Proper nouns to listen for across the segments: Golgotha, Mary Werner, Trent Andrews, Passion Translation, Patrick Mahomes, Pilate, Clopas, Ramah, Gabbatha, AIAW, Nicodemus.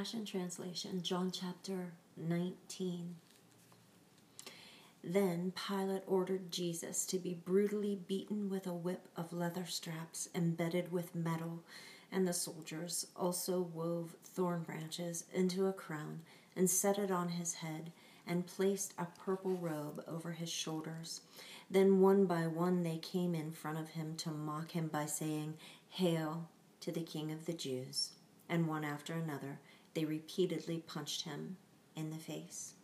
Passion Translation, John chapter 19. Then Pilate ordered Jesus to be brutally beaten with a whip of leather straps embedded with metal, and the soldiers also wove thorn branches into a crown and set it on his head and placed a purple robe over his shoulders. Then one by one they came in front of him to mock him by saying, "Hail to the King of the Jews." And one after another they repeatedly punched him in the face.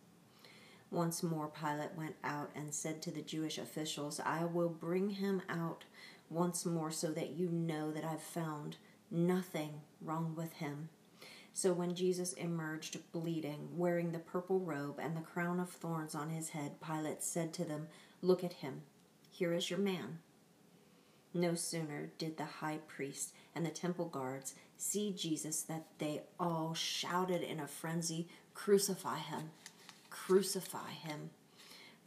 Once more Pilate went out and said to the Jewish officials, "I will bring him out once more so that you know that I've found nothing wrong with him." So when Jesus emerged bleeding, wearing the purple robe and the crown of thorns on his head, Pilate said to them, "Look at him. Here is your man." No sooner did the high priest and the temple guards see Jesus than they all shouted in a frenzy, "Crucify him! Crucify him!"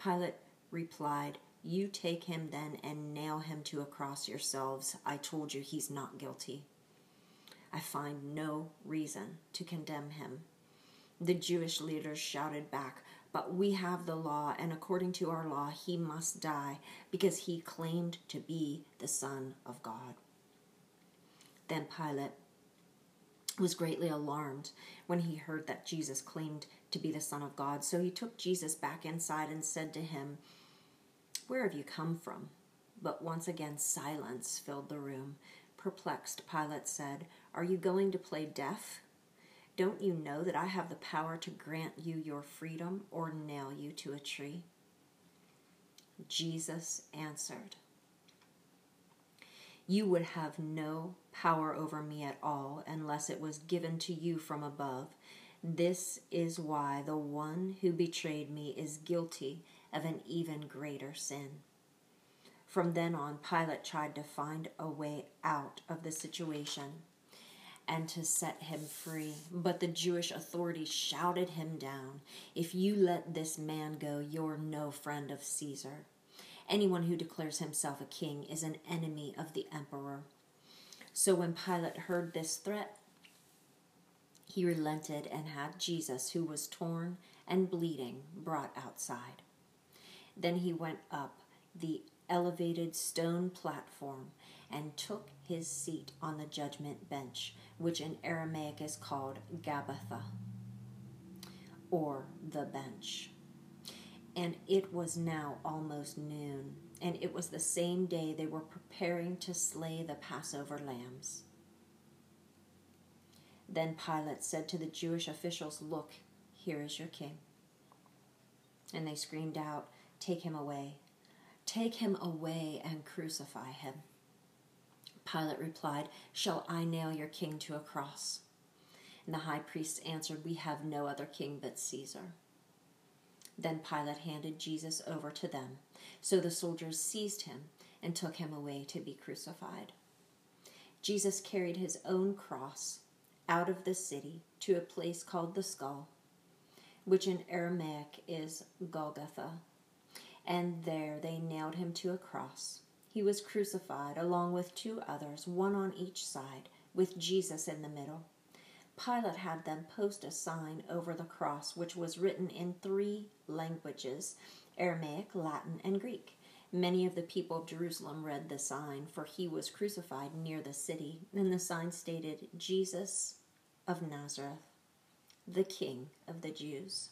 Pilate replied, "You take him then and nail him to a cross yourselves. I told you he's not guilty. I find no reason to condemn him." The Jewish leaders shouted back, "But we have the law, and according to our law, he must die because he claimed to be the Son of God." Then Pilate was greatly alarmed when he heard that Jesus claimed to be the Son of God. So he took Jesus back inside and said to him, "Where have you come from?" But once again, silence filled the room. Perplexed, Pilate said, "Are you going to play deaf? Don't you know that I have the power to grant you your freedom or nail you to a tree?" Jesus answered, "You would have no power over me at all unless it was given to you from above. This is why the one who betrayed me is guilty of an even greater sin." From then on, Pilate tried to find a way out of the situation and to set him free. But the Jewish authorities shouted him down. "If you let this man go, you're no friend of Caesar. Anyone who declares himself a king is an enemy of the emperor." So when Pilate heard this threat, he relented and had Jesus, who was torn and bleeding, brought outside. Then he went up the elevated stone platform and took his seat on the judgment bench, which in Aramaic is called Gabbatha, or the bench. And it was now almost noon, and it was the same day they were preparing to slay the Passover lambs. Then Pilate said to the Jewish officials, "Look, here is your king." And they screamed out, "Take him away. Take him away and crucify him." Pilate replied, "Shall I nail your king to a cross?" And the high priests answered, "We have no other king but Caesar." Then Pilate handed Jesus over to them. So the soldiers seized him and took him away to be crucified. Jesus carried his own cross out of the city to a place called the Skull, which in Aramaic is Golgotha, and there they nailed him to a cross. He was crucified along with two others, one on each side, with Jesus in the middle. Pilate had them post a sign over the cross, which was written in three languages, Aramaic, Latin, and Greek. Many of the people of Jerusalem read the sign, for he was crucified near the city, and the sign stated, "Jesus of Nazareth, the King of the Jews."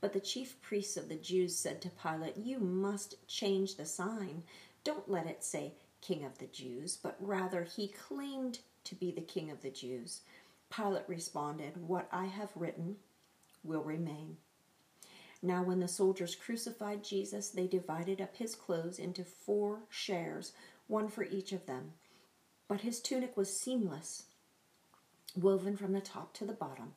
But the chief priests of the Jews said to Pilate, "You must change the sign. Don't let it say King of the Jews, but rather he claimed to be the King of the Jews." Pilate responded, "What I have written will remain." Now when the soldiers crucified Jesus, they divided up his clothes into 4 shares, one for each of them. But his tunic was seamless, woven from the top to the bottom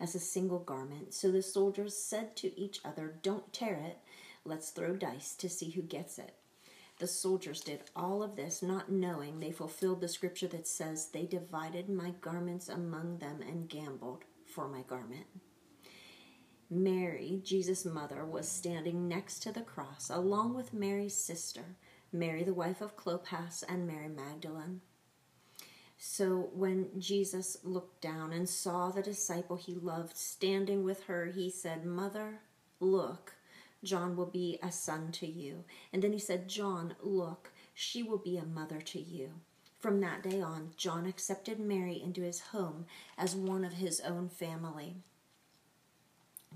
as a single garment. So the soldiers said to each other, "Don't tear it. Let's throw dice to see who gets it." The soldiers did all of this, not knowing they fulfilled the scripture that says, "They divided my garments among them and gambled for my garment." Mary, Jesus' mother, was standing next to the cross, along with Mary's sister, Mary the wife of Clopas, and Mary Magdalene. So when Jesus looked down and saw the disciple he loved standing with her, he said, "Mother, look, John will be a son to you." And then he said, "John, look, she will be a mother to you." From that day on, John accepted Mary into his home as one of his own family.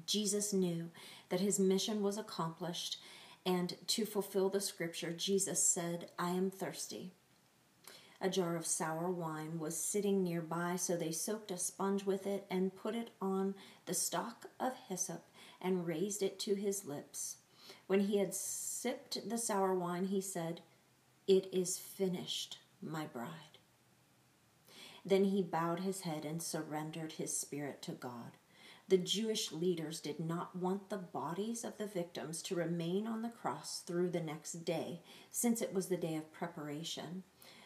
Jesus knew that his mission was accomplished, and to fulfill the scripture, Jesus said, "I am thirsty." A jar of sour wine was sitting nearby, so they soaked a sponge with it and put it on the stalk of hyssop and raised it to his lips. When he had sipped the sour wine, he said, "It is finished, my bride." Then he bowed his head and surrendered his spirit to God. The Jewish leaders did not want the bodies of the victims to remain on the cross through the next day, since it was the day of preparation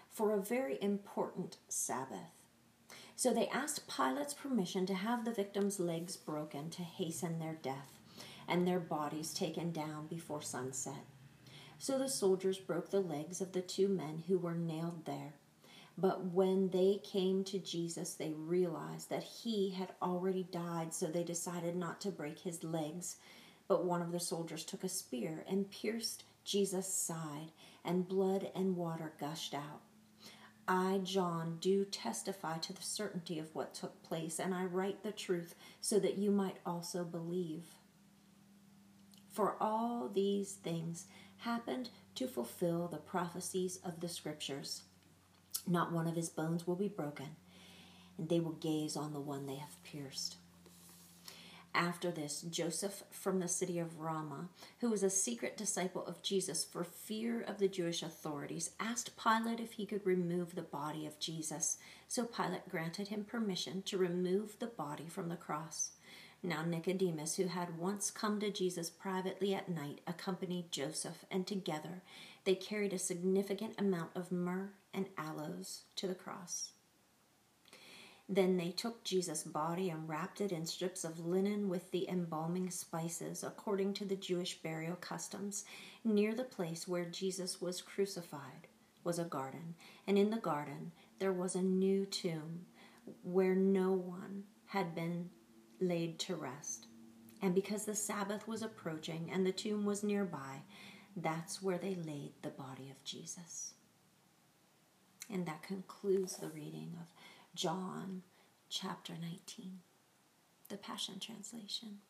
for a very important Sabbath. So they asked Pilate's permission to have the victims' legs broken to hasten their death and their bodies taken down before sunset. So the soldiers broke the legs of the two men who were nailed there. But when they came to Jesus, they realized that he had already died, so they decided not to break his legs. But one of the soldiers took a spear and pierced Jesus' side, and blood and water gushed out. I, John, do testify to the certainty of what took place, and I write the truth so that you might also believe. For all these things happened to fulfill the prophecies of the scriptures. Not one of his bones will be broken, and they will gaze on the one they have pierced. After this, Joseph from the city of Ramah, who was a secret disciple of Jesus for fear of the Jewish authorities, asked Pilate if he could remove the body of Jesus. So Pilate granted him permission to remove the body from the cross. Now Nicodemus, who had once come to Jesus privately at night, accompanied Joseph, and together they carried a significant amount of myrrh and aloes to the cross. Then they took Jesus' body and wrapped it in strips of linen with the embalming spices, according to the Jewish burial customs. Near the place where Jesus was crucified was a garden, and in the garden there was a new tomb where no one had been laid to rest. And because the Sabbath was approaching and the tomb was nearby, that's where they laid the body of Jesus. And that concludes the reading of John chapter 19, the Passion Translation.